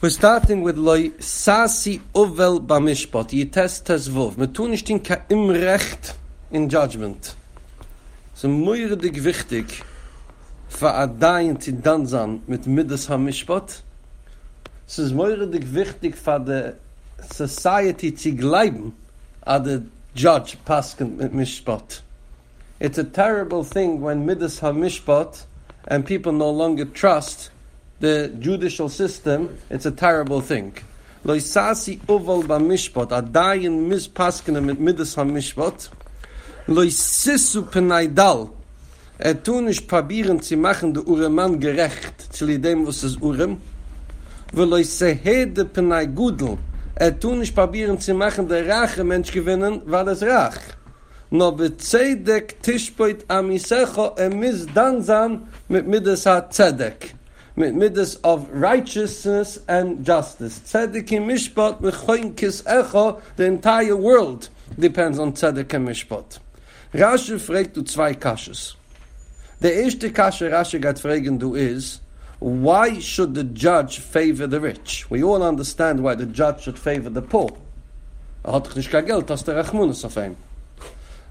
We're starting with loy sasi ovel b'mishpat yites tezvov. Metun nicht in keinem Recht in judgment. So moirdig wichtig für adain zu danzan mit middas hamishpat. Es ist moirdig wichtig für the society zu gleiben an the judge pasken mit mishpat. It's a terrible thing when middas hamishpat and people no longer trust the judicial system. It's a terrible thing. Lo sasi oval b'mishpat adayin mispasken mit middas hamishpat. Lo sisu penaidal etunish pabiren zi machen de ureman gerecht zli dem was es urem weil se hede penai gudel etunish pabiren zi machen de rache mensch gewinnen war das rach no bezedek tishpoit amisecho emis danzan mit midas tzedek mit midas of righteousness and justice. Tzedek im mishpat mechoin kis echo. The entire world depends on tzedek im mishpat. Rashi fragt du zwei Kasches. The erste Kasche Rashi gat fragen du is, why should the judge favor the rich? We all understand why the judge should favor the poor. Hat nicht kein Geld, das der Rachmunus auf ihm.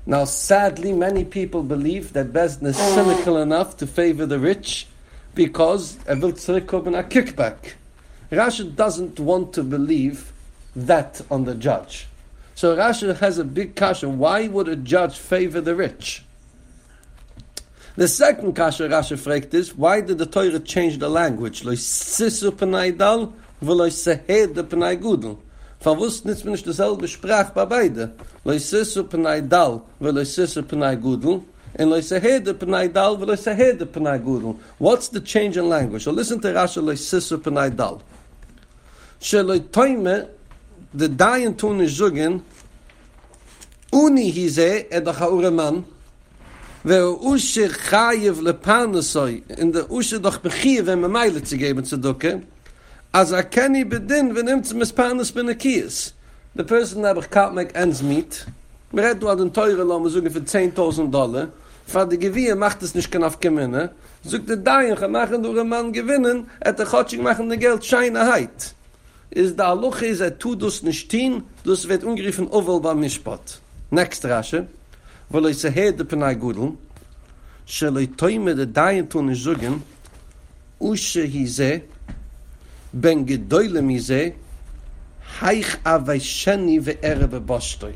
Now sadly many people believe that Besdin is cynical enough to favor the rich because er will zurückkommen a kickback. Rashi doesn't want to believe that on the judge. So Rashi has a big kasha. Why would a judge favor the rich? The second kasha Rashi fragt is, why did the Torah change the language? Lo sisu p'nai dal, v'lo sehede p'nai gudel. Verwusst nicht bin ich dieselbe Sprach bei beide. Lo sisu p'nai dal, v'lo sisu p'nai gudel. And lo sehede p'nai dal, v'lo sehede p'nai gudel. What's the change in language? So listen to Rashi, lo sisu p'nai dal. She lo toime, the dying tun is zugen uni hise et der haureman wer usche khayv le panasoy in der usche doch begier wenn man meile zu geben zu ducke as I can I bedin wenn nimmt mis panas bin a kies. The person that can't make ends meet red du an teure lamm zugen für $10,000 für die gewier macht es nicht knauf gewinnen zugt der dying machen der man gewinnen et der gotschig machen der geld scheinheit. Is the aloch is a tu dus nishtin, dus wird ungriffen ovel ba mishpat. Next Rashe, weil ich sehe de penai gudel, shall I toime de dayen tun is zugen, ushe hize, ben gedoylem hize, haich avaisheni ve erbe boshtoi.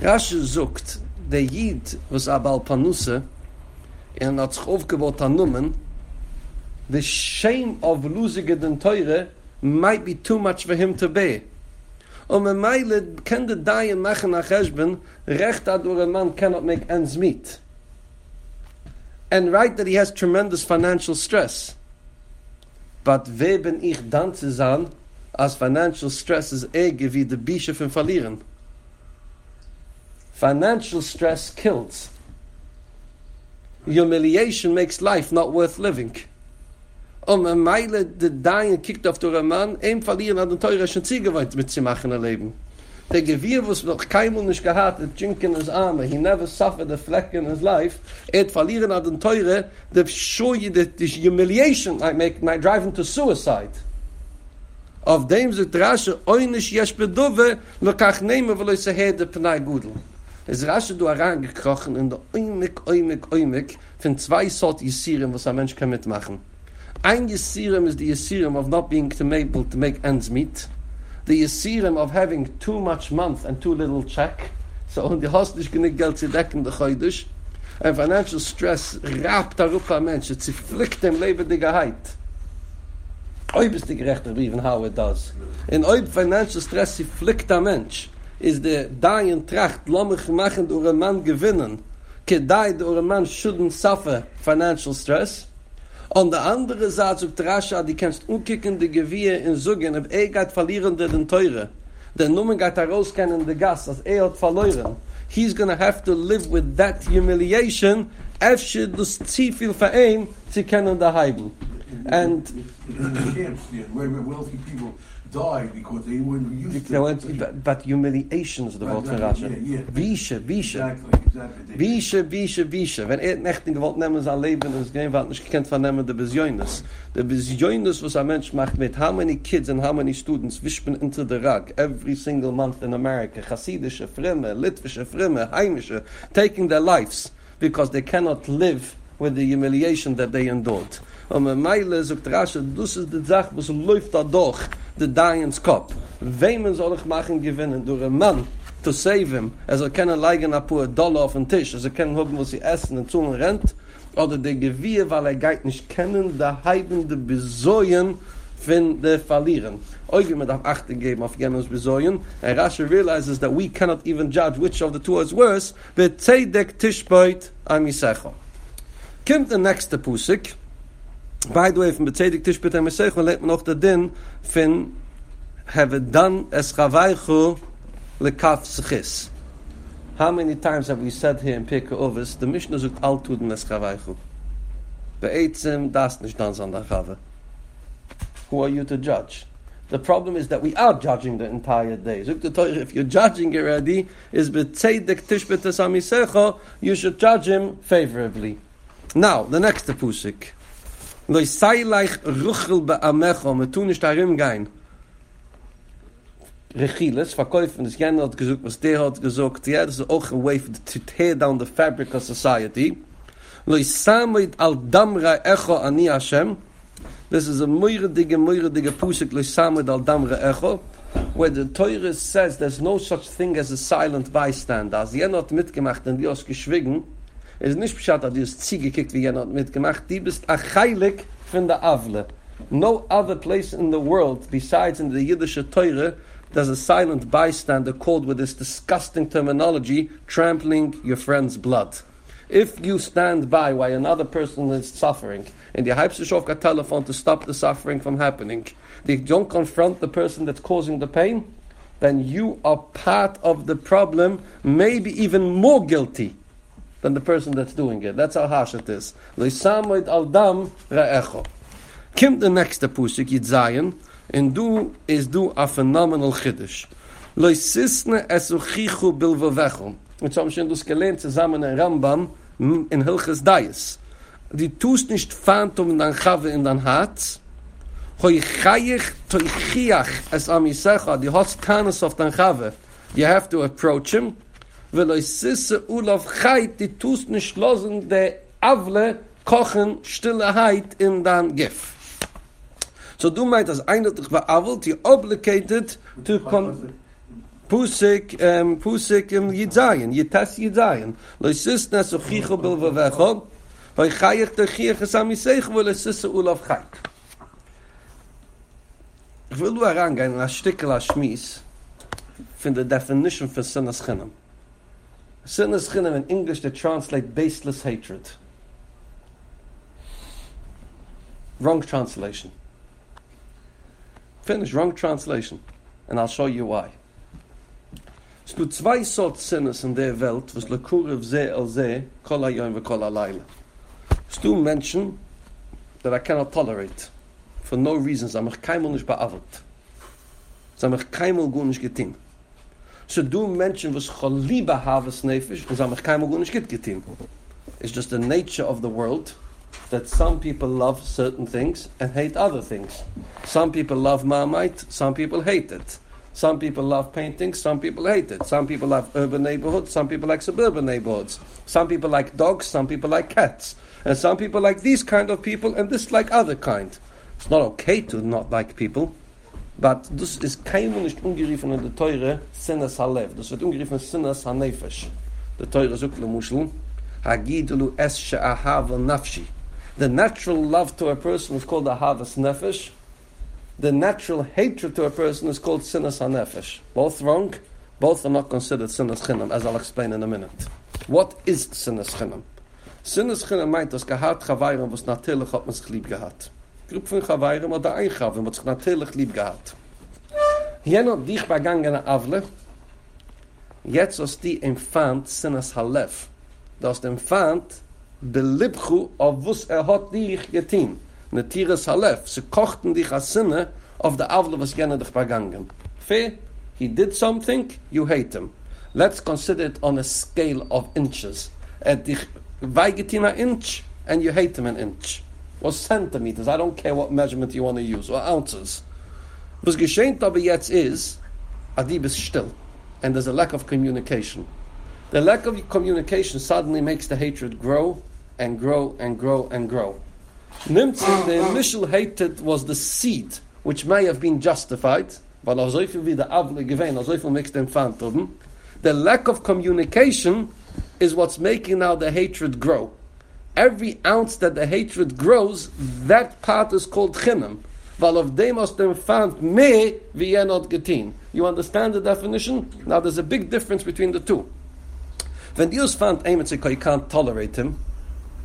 Rashe zugt, de yid was abal panusse, en hat sich aufgebaut an nummen, the shame of losing den teure, might be too much for him to bear. And a mile can the dying machen a cheshbon recht adur a man cannot make ends meet. And right that he has tremendous financial stress. But wer bin ich dann zu sein, as financial stress is ege wie de bischof in verlieren. Financial stress kills. Humiliation makes life not worth living. A mile the dying kicked off to a man, verlieren an den teurischen Ziegewalt mit zu machen im Leben. Der Gewirr, was noch keinmal nicht gehabt hat, Jink in his arme, he never suffered a fleck in his life, verlieren an den teure, the show you that this humiliation might drive him to suicide. Auf dem sagt Rashe, oynish yesh bedove, lokach nehme, weil se herde pnei gudel. Es Rashe du herangekrochen in der oimik, von zwei Sort Yisirim, was ein Mensch kann mitmachen. Ein Yisirim is the Yisirim of not being able to make ends meet. The Yisirim of having too much month and too little check. So, und die hast nicht genug Geld zu decken, der Chodesh. And financial stress rabt darauf an Menschen. Sie flickt dem Leben die Geheit. Ob ist die gerechte Riven, how it does. Und ob financial stress, sie flickt an Mensch. Is the dying tracht, lommig machen durch ein Mann gewinnen. Kedai durch ein Mann shouldn't suffer financial stress. On the andere Seite sagt Rasha, die kannst unkickende Gewirr in Sogen, ob hat verlierende den Teure. Der Numen geht herauskennen den Gast, als hat verloren. He's gonna have to live with that humiliation, afsche das Ziel für ihn, sie kennen der Heibel. And camps where wealthy people died because they weren't used to it. But humiliation is the word in Rashi. Exactly. Bische. Wenn echt nicht gewollt nehmen sein Leben, das Game war nicht gekannt von nehmen der Besionis. Der Besionis, was ein Mensch macht mit how many kids and how many students wishpen into the rug every single month in America. Chassidische Frimme, Litwische Frimme, Heimische, taking their lives because they cannot live with the humiliation that they endured. Und mit Meile sagt Rashi, das ist die Sache, was läuft da durch, der Dyans Kopf. Wem soll ich machen gewinnen? Durch einen Mann, to save him, als keinen leigen ab $1 auf den Tisch, als keinen haben, was sie essen und zu rennt, oder der Gewirr, weil geht nicht kennen, der heibende Besäuen von der Verlieren. Eugen mit auf Achten geben auf Gemens Besäuen, and Rashi realizes that we cannot even judge which of the two is worse, but Tzedek Tishbeit Amisecho. Kommt der nächste Pusik. By the way, from the Tzedek Tishbeit Amisecho lehnt man noch der Din von Have done es Chavaychu lekaf sechis. How many times have we said here in Pirkei Avos, the Mishnah sucht all tuden es Chavaychu. Be'etzem das nicht dann an der Chave. Who are you to judge? The problem is that we are judging the entire day. Zukt the Torah, if you're judging already, is B'Tzedek Tishbet Amisecho, you should judge him favorably. Now, the next pusik. Loi sei leich ruchel be'amecho, me tu nicht darin gein. Rechiles, verkäufen, das Jan hat gesucht, was der hat gesucht, ja, das ist auch ein way to tear down the fabric of society. Loi samid al damra echo ani Hashem. This is a moire dige pusik le samid al damre echo, where the Torah says there's no such thing as a silent bystander. As jener hat mitgemacht und die hast geschwiegen, ist nicht bescheid, dass die hast zieh gekickt, wie jener hat mitgemacht, die bist a heilig von der Avle. No other place in the world, besides in the Yiddische Torah, there's a silent bystander called with this disgusting terminology, trampling your friend's blood. If you stand by while another person is suffering, and you have to show a telephone to stop the suffering from happening, you don't confront the person that's causing the pain, then you are part of the problem, maybe even more guilty than the person that's doing it. That's how harsh it is. L'samid al-dam ra'echo. Kim the next pusik, Yitzayin, and do is do a phenomenal chiddush. L'sisne esuchichu bilvavecho. Jetzt haben wir das gelernt zusammen in Rambam in Hilches Dais. Die tust nicht phantom in dein Chave in dein Herz. Hoi chayich toichiach es amisecha. Die hast keines auf dein Chave. You have to approach him. Weil euch sisse ulaf chayit. Die tust nicht losen der Avle kochen Stilleheit in dein Gif. So du meint das eindeutig beavelt. You obligated to come... Pusik Yitzayin, Yitas Yitzayin. Loisis nesu chichu bilvavecho, hoi chayich techich es amiseich, wo loisisse ulaf chayich. Ich will nur herangehen, ein Stückchen Schmiss von der Definition von sinas chinam. Sinas chinam in English, they translate baseless hatred. Wrong translation. Finish, wrong translation. And I'll show you why. Es gibt zwei Sorten Sinnes in der Welt, was lekurev seh el seh, kol hayoyim ve kol halayla. Es gibt Menschen, that I cannot tolerate, for no reasons, sie haben mich keinmal nicht beavelt. Sie haben mich keinmal gut nicht getan. Es gibt Menschen, was choli ahavas nefesh, und sie haben mich keinmal gut nicht getan. It's just the nature of the world, that some people love certain things, and hate other things. Some people love Marmite, some people hate it. Some people love paintings, some people hate it. Some people love urban neighborhoods, some people like suburban neighborhoods. Some people like dogs, some people like cats. And some people like these kind of people and dislike other kind. It's not okay to not like people, but this is kein nicht ungeriefen in der Teure, sinas halev. Das wird ungeriefen sinas nefesh. Der Teure sucht le muschel. Hagidulu es she ahava nafshi. The natural love to a person is called ahavas nefesh. The natural hatred to a person is called sinas nefesh. Both wrong, both are not considered sinas chinam, as I'll explain in a minute. What is sinas chinam? Sinas chinam meint, dass gehad chavayram, was natürlich hat man sich lieb gehad. Gruppe von chavayram hat ein chavayram, was sich natürlich lieb gehad. Jener dich begangene Avle, jetzt hast die empfand sinas halev. Du hast empfand, belibchu, auf was hat dich getan. netiras halev. Sie kochten dich als Sinne auf der Avle, was gerne dich begangen. Fair? He did something, you hate him. Let's consider it on a scale of inches. At dich weiget in an inch, and you hate him an inch. Or centimeters, I don't care what measurement you want to use, or ounces. Was geschehen aber jetzt ist, Adib is still, and there's a lack of communication. The lack of communication suddenly makes the hatred grow and grow and grow and grow. Nimtzi, the initial hatred was the seed, which may have been justified, but so viel wie der Avle gewesen, so viel makes them found them. The lack of communication is what's making now the hatred grow. Every ounce that the hatred grows, that part is called chinam. Weil of dem aus dem fand me wie not getin. You understand the definition? Now there's a big difference between the two. Wenn you fand aim you can't tolerate him,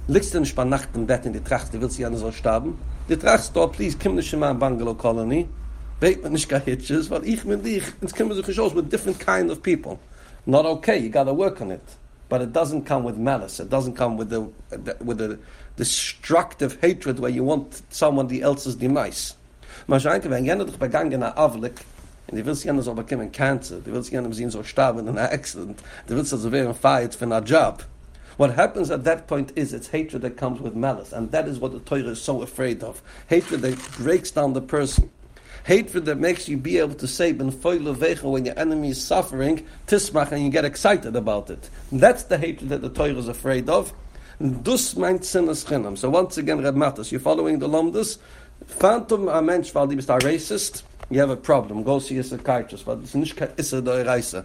liegst du nicht bei Nacht im Bett in die Tracht, du willst ja nicht so sterben. Die Tracht steht, please, komm nicht in meine Bungalow Colony, beg mir nicht gar Hitches, weil ich mit dich, jetzt kommen wir so aus with different kind of people. Not okay, you gotta work on it. But it doesn't come with malice. It doesn't come with the destructive hatred where you want someone else's demise. Mashiach, wenn jener dich begangen hat, Avlik, und du willst jener so bekommen Cancer, du willst jener sehen so sterben in einem Accident, du willst also werden fired for a job. What happens at that point is it's hatred that comes with malice, and that is what the Torah is so afraid of. Hatred that breaks down the person. Hatred that makes you be able to say, ben foile vecha, when your enemy is suffering, tismach, and you get excited about it. That's the hatred that the Torah is afraid of. Dus meint sinas chinam. So once again, Reb Matas, you're following the Lomdas. Phantom a mensch, weil du bist a racist, you have a problem. Go see a psychiatrist, weil du nicht kein Isser der Reise.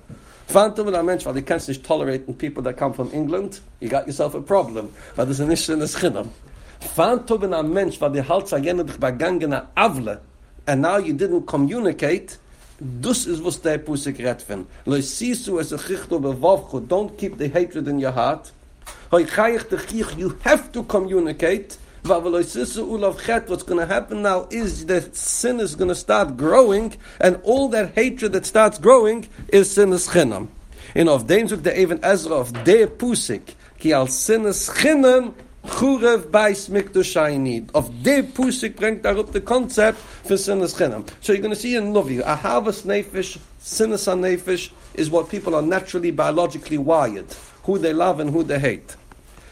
Phantom a mensch, weil du kannst nicht tolerating people that come from England, you got yourself a problem, weil du nicht sinas chinam. Phantom a mensch, weil du halt sagene dich begangene Avle, and now you didn't communicate, this is what the Pusik redfen. Don't keep the hatred in your heart. You have to communicate. What's going to happen now is that sin is going to start growing, and all that hatred that starts growing is sinas chinam. In of dem zuk the even Ezra of the Pusik, ki al sinas chinam Churev by Smikdushainid. Of the Pusik brings daarop the concept for sinas chinam. So you're going to see in Novi, ahavas nefesh, sinas nefesh is what people are naturally, biologically wired. Who they love and who they hate.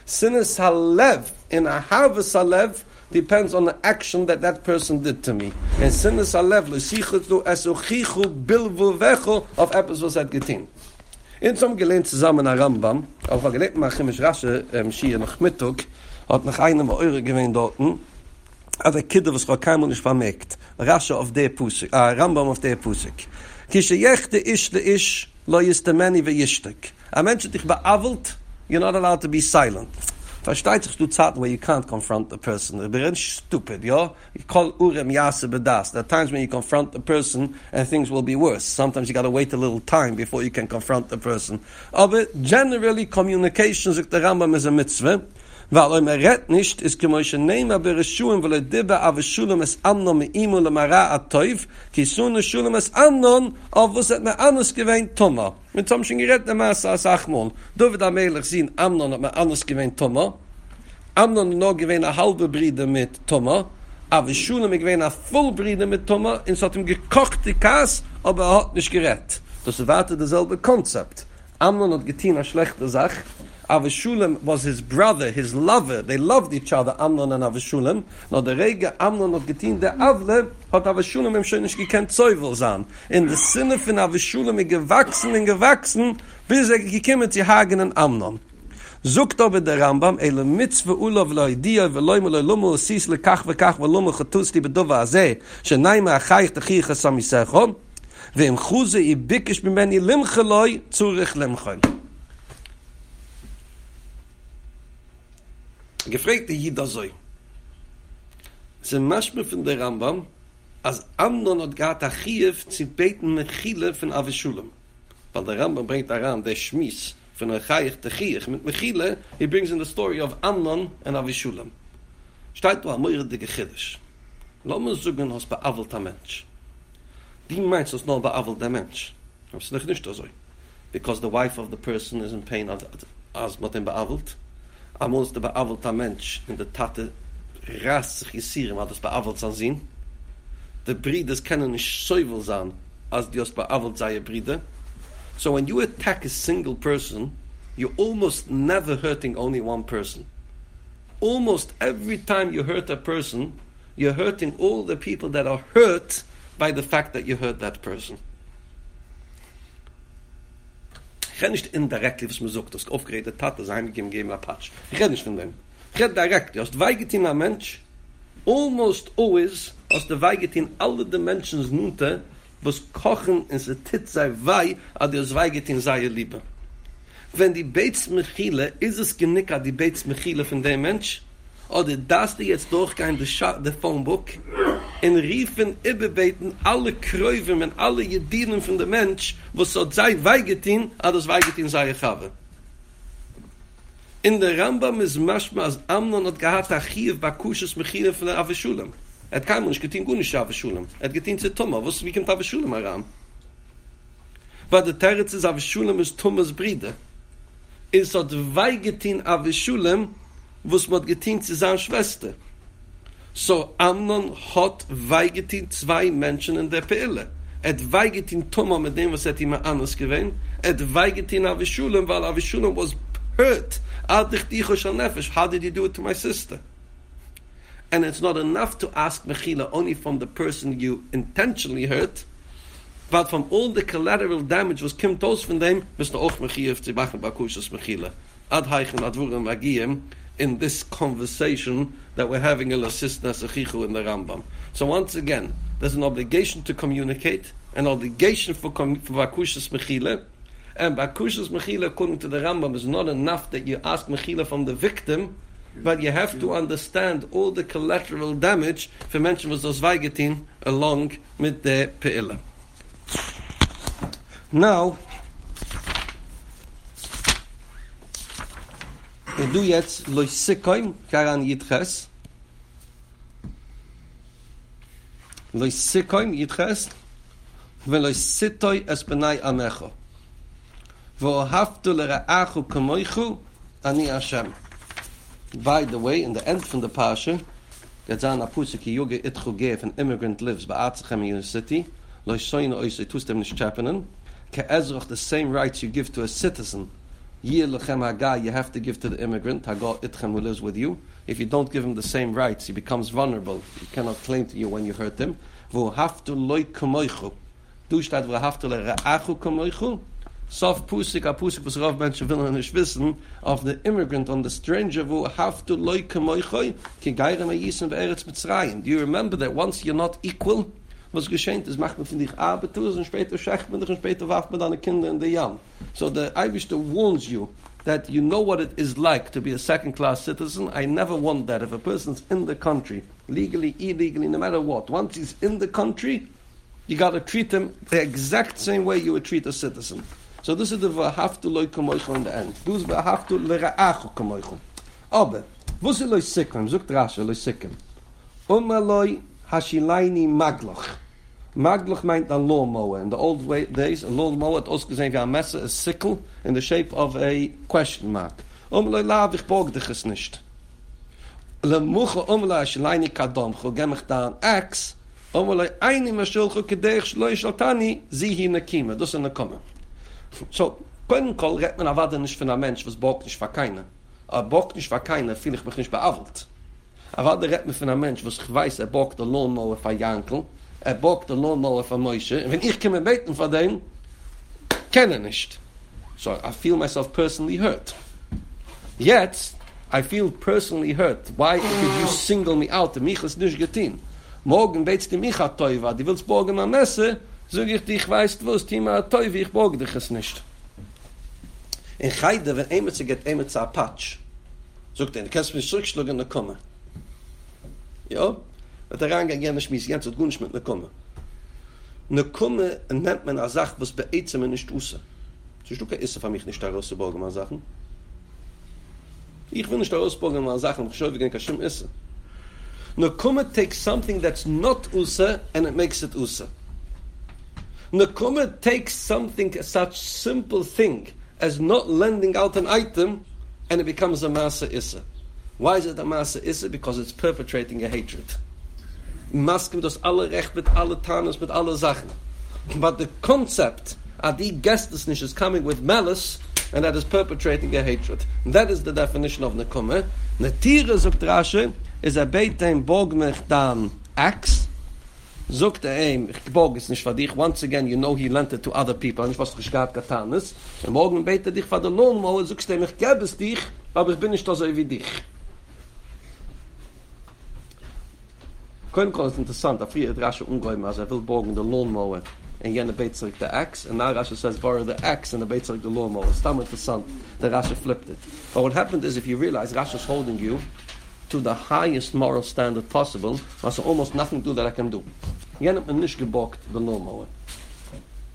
Sinas halev and ahavas halev depends on the action that person did to me. And sinas halev l'sichetu esuchichu bilvu vechu of episodes at Gittin. In zum gelehnt zusammen a Rambam, auf a gelehnt ma chimisch Rasche, schier noch Mittag, hat noch einen bei eure gewähnt dorten, hat a Kidde, was Rokaimu nicht vermerkt. Rasche auf der Pusik, Rambam auf der Pusik. Kishe jechte ish le ish, lo yistemeni ve yishtek. A mensch dich beavelt, you're not allowed to be silent. Versteht sich, du Zeiten, where you can't confront the person. They're very stupid, yeah? You call urem yase bedas. There are times when you confront the person and things will be worse. Sometimes you got to wait a little time before you can confront the person. But generally, communication, sagt der Rambam, is a mitzvah. Weil er redt nicht, ist gemäusche Nehmer bereschuhen, weil dibbe Avshalom es Amnon meimu lemara atoiv, kisune Shulem es Amnon, auf was hat man anders gewähnt, Thomas. Mit so einem schon geretteten Maße als Achmon. Du wirst am Ehrlich sehen, Amnon hat man anders gewähnt, Thomas. Amnon noch gewähnt eine halbe Bride mit Thomas. Avshalom gewähnt eine Vollbride mit Thomas, und es hat ihm gekochte Kass, aber er hat nicht gerettet. Das erwartet dasselbe Konzept. Amnon hat getan eine schlechte Sache. Avshalom was his brother, his lover. They loved each other, Amnon and Avshalom. Now the Rege Amnon hat getein, der Avle hat Avshalom im Schönisch gekannt Zeuvel sein. In the Sinne von Avshalom gewachsen, bis gekommen zu Hagen und Amnon. Sogt aber der Rambam, ele mitzwe ulav loi dia, veloi moloi lummel, sis le kach ve kach, velummel chetus li bedova azeh, shenaima achayich tachir chasam yisechon, veim chuze I bikish bimeni limcheloi, zurich limchel. Gefragte Jida Zoi. Sie maschme von der Rambam, als Amnon hat gata Chiev zu beten mechila von Avshalom. Weil der Rambam bringt daran der Schmiss von der Chayach der Chiev mit mechila, he brings in the story of Amnon and Avshalom. Steigt war moire de Gechiddisch. Lass uns sagen, was beavelter Mensch. Die meinst, was noch beavelter Mensch. Aber es ist nicht so. Because the wife of the person is in pain, als man den beavelt. Amons der beavelter Mensch in der Tate rassig Jesirim hat es beavelt an sehen. The breeders können nicht so viel sein, als die es beavelt seien Breeder. So when you attack a single person, you're almost never hurting only one person. Almost every time you hurt a person, you're hurting all the people that are hurt by the fact that you hurt that person. Ich rede nicht indirektiv, was man sagt, dass aufgeredet hat, dass heimgegeben Apache. Ich rede nicht von dem. Ich rede direkt. Aus der Weigetin ein Mensch, almost always, aus der Weigetin alle die Menschen nunte, was kochen in der Tit sei wei, an der Weigetin sei Liebe. Wenn die Beits Mechile, ist es genick an die Beits Mechile von dem Mensch, oder das, die jetzt durchgehen, der Phonebook, in riefen, überbeten, alle Kräuven und alle Jedinen von dem Mensch, was so sei weigetin, aber das weigetin sei ich habe. In der Rambam ist manchmal, als Amnon hat gehabt, Achiv, Bakushes, Mechile von der Avshalom. Et kein Mensch getein Gunisch Avshalom. Et getein zu Toma. Was, wie kommt Avshalom heran? Weil der Territz ist Avshalom, ist Tomas Bride. Ist so weigetin Avshalom, was man getein zu seiner Schwester. So Amnon hat weigetin zwei Menschen in der Peile. Et weigetin Toma mit dem, was hat immer anders gewesen. Et weigetin Avshalom, weil Avshalom was hurt. How did you do it to my sister? And it's not enough to ask mechila only from the person you intentionally hurt, but from all the collateral damage was kim tos from them, must auch mechila to machen bakushas mechila. Ad heichen advurim agiem in this conversation that we're having a sinas achichu in the Rambam. So once again, there's an obligation to communicate, an obligation for bakushas mechila. And Bakushas Mechila, according to the Rambam, is not enough that you ask Mechila from the victim, but you have to understand all the collateral damage for mention was those Weigetin along with the Pe'ila. Now, we do jetzt Loisikoim Karan Yitches. Loisikoim Yitches Veloisitoi Espenai Amecho. V'ahavta l're'acha kamocha ani Hashem. By the way, in the end from the parasha, Gazan apusiki yuge itchuge, if an immigrant lives ba'atzchem in a city, lo shoyin oisei tustem nishchapenen, ke'ezroch, the same rights you give to a citizen, yir lechem haga, you have to give to the immigrant, haga itchem who lives with you. If you don't give him the same rights, he becomes vulnerable. He cannot claim to you when you hurt him. V'ahavta lo kamocha. Du statt v'ahavta l're'acha kamocha. Soft pusik, a pusik, was rauf Menschen will nicht wissen, of the immigrant, on the stranger, wo haftu loike moichoi, ki geirem a yisen ve'eretz Mitzrayim. Do you remember that once you're not equal, was geschehen ist, macht man von dich arbeitlos, und später schacht man dich, und später warft man deine Kinder in den Jan. So the Eibishter warns you that you know what it is like to be a second-class citizen. I never want that. If a person's in the country, legally, illegally, no matter what, once he's in the country, you got to treat him the exact same way you would treat a citizen. So this is the v'ahavta lo kamocha in the end. Du is v'ahavta l're'acha kamocha. Aber, wo sie lo sikem? Sogt Rashi, lo sikem. Umaloi hashilaini maglach. Maglach meint a lawnmower. In the old days, a lawnmower had ausgesehen wie a messer, a sickle, in the shape of a question mark. Umaloi lav, ich borg dich es nicht. Lemucha umaloi hashilaini kadomcho. Gemach da an axe. Umaloi aini mashulcho kedeich shloi shaltani zihi nekime. Das ist nekome. So, können kol redt man aber nicht von einem Mensch, was borgt nicht für keiner. Borgt nicht für keiner, fühle ich mich nicht beavelt. Aber redt man von einem Mensch, was ich weiß, borgt der Lohnmauer von Jankel, borgt der Lohnmauer von Moshe, und wenn ich komme beten von dem, kenne nicht. So, I feel myself personally hurt. Jetzt, I feel personally hurt. Why did you single me out? Mich ist nicht getan. Morgen betest du mich an Teuwa, du willst borgen am Messer, sag ich dir, ich weiß, du wirst immer ein Teufel, ich borge dich es nicht. In Heide, wenn jemand sich geht, jemand zu einem Patsch, sagt er, du kannst mich zurückschlagen, dann komme. Ja? Wenn der Rang gerne schmiss, ganz gut nicht mit, dann komme. Dann komme, nennt man eine Sache, was beätzt man nicht raus. Siehst du, kein Essen von mich nicht rauszuborgen, meine Sachen? Ich will nicht rausborgen, meine Sachen, ich schaue, wir können kein Essen. Dann komme, take something that's not raus, and it makes it raus. Nekome takes something, such simple thing, as not lending out an item, and it becomes a masa issa. Why is it a Masse? Is it because it's perpetrating a hatred? Maskim does alle Recht mit alle Tanas mit alle Sachen. But the concept, Adi Gestesnish, is coming with malice, and that is perpetrating a hatred. And that is the definition of nekome. Netiras trache is a beitem bog mech dan axe. Zogt aim bog is nicht für dich. Once again, you know he lent it to other people. And was geschgat gatanes. Und morgen bete dich für den Lohn, aber zugst du mich geb es dich, aber ich bin nicht so wie dich. Koinko is interessant, that free Rashi umgeben, as I will borgen the lawnmower, and Jene Beitzerik the axe, and now Rashi says borrow the axe, and the Beitzerik the lawnmower. It's damn interessant that Rashi flipped it. But what happened is, if you realize Rashi is holding you to the highest moral standard possible, there's almost nothing to do that I can do. Jene hat mir nicht geborgt the lawnmower.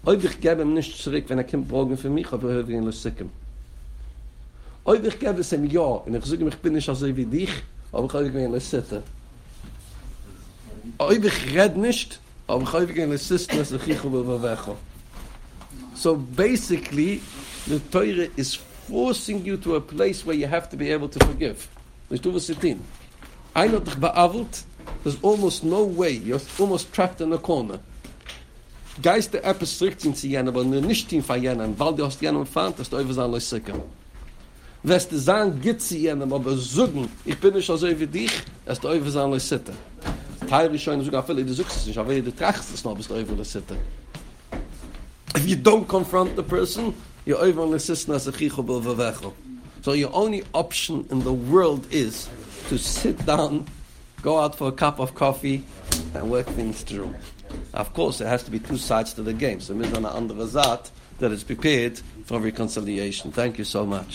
Ob ich gebe ihm nicht zurück, wenn kommt borgen für mich, aber höre ihn los sicken. Ob ich gebe es ihm ja, und ich sage ihm, ich bin nicht so wie dich, aber ich höre ihn los sitzen. Ich red nicht, aber ich habe keine System, dass ich über weggehe. So basically, the Torah is forcing you to a place where you have to be able to forgive. Nicht du wirst hin. Einer hat dich beavelt, there's almost no way, you're almost trapped in a corner. Geist der etwas zurückziehen zu jenen, aber nur nicht hin von jenen, weil du hast jenen empfand, dass du einfach sein lässt sicken. Wirst du sagen, geht zu jenen, aber sagen, ich bin nicht so wie dich, dass du einfach sein lässt sitzen. If you don't confront the person, you're over on the sinas. So your only option in the world is to sit down, go out for a cup of coffee, and work things through. Of course, there has to be two sides to the game. So, Mizana Andrazat, that is prepared for reconciliation. Thank you so much.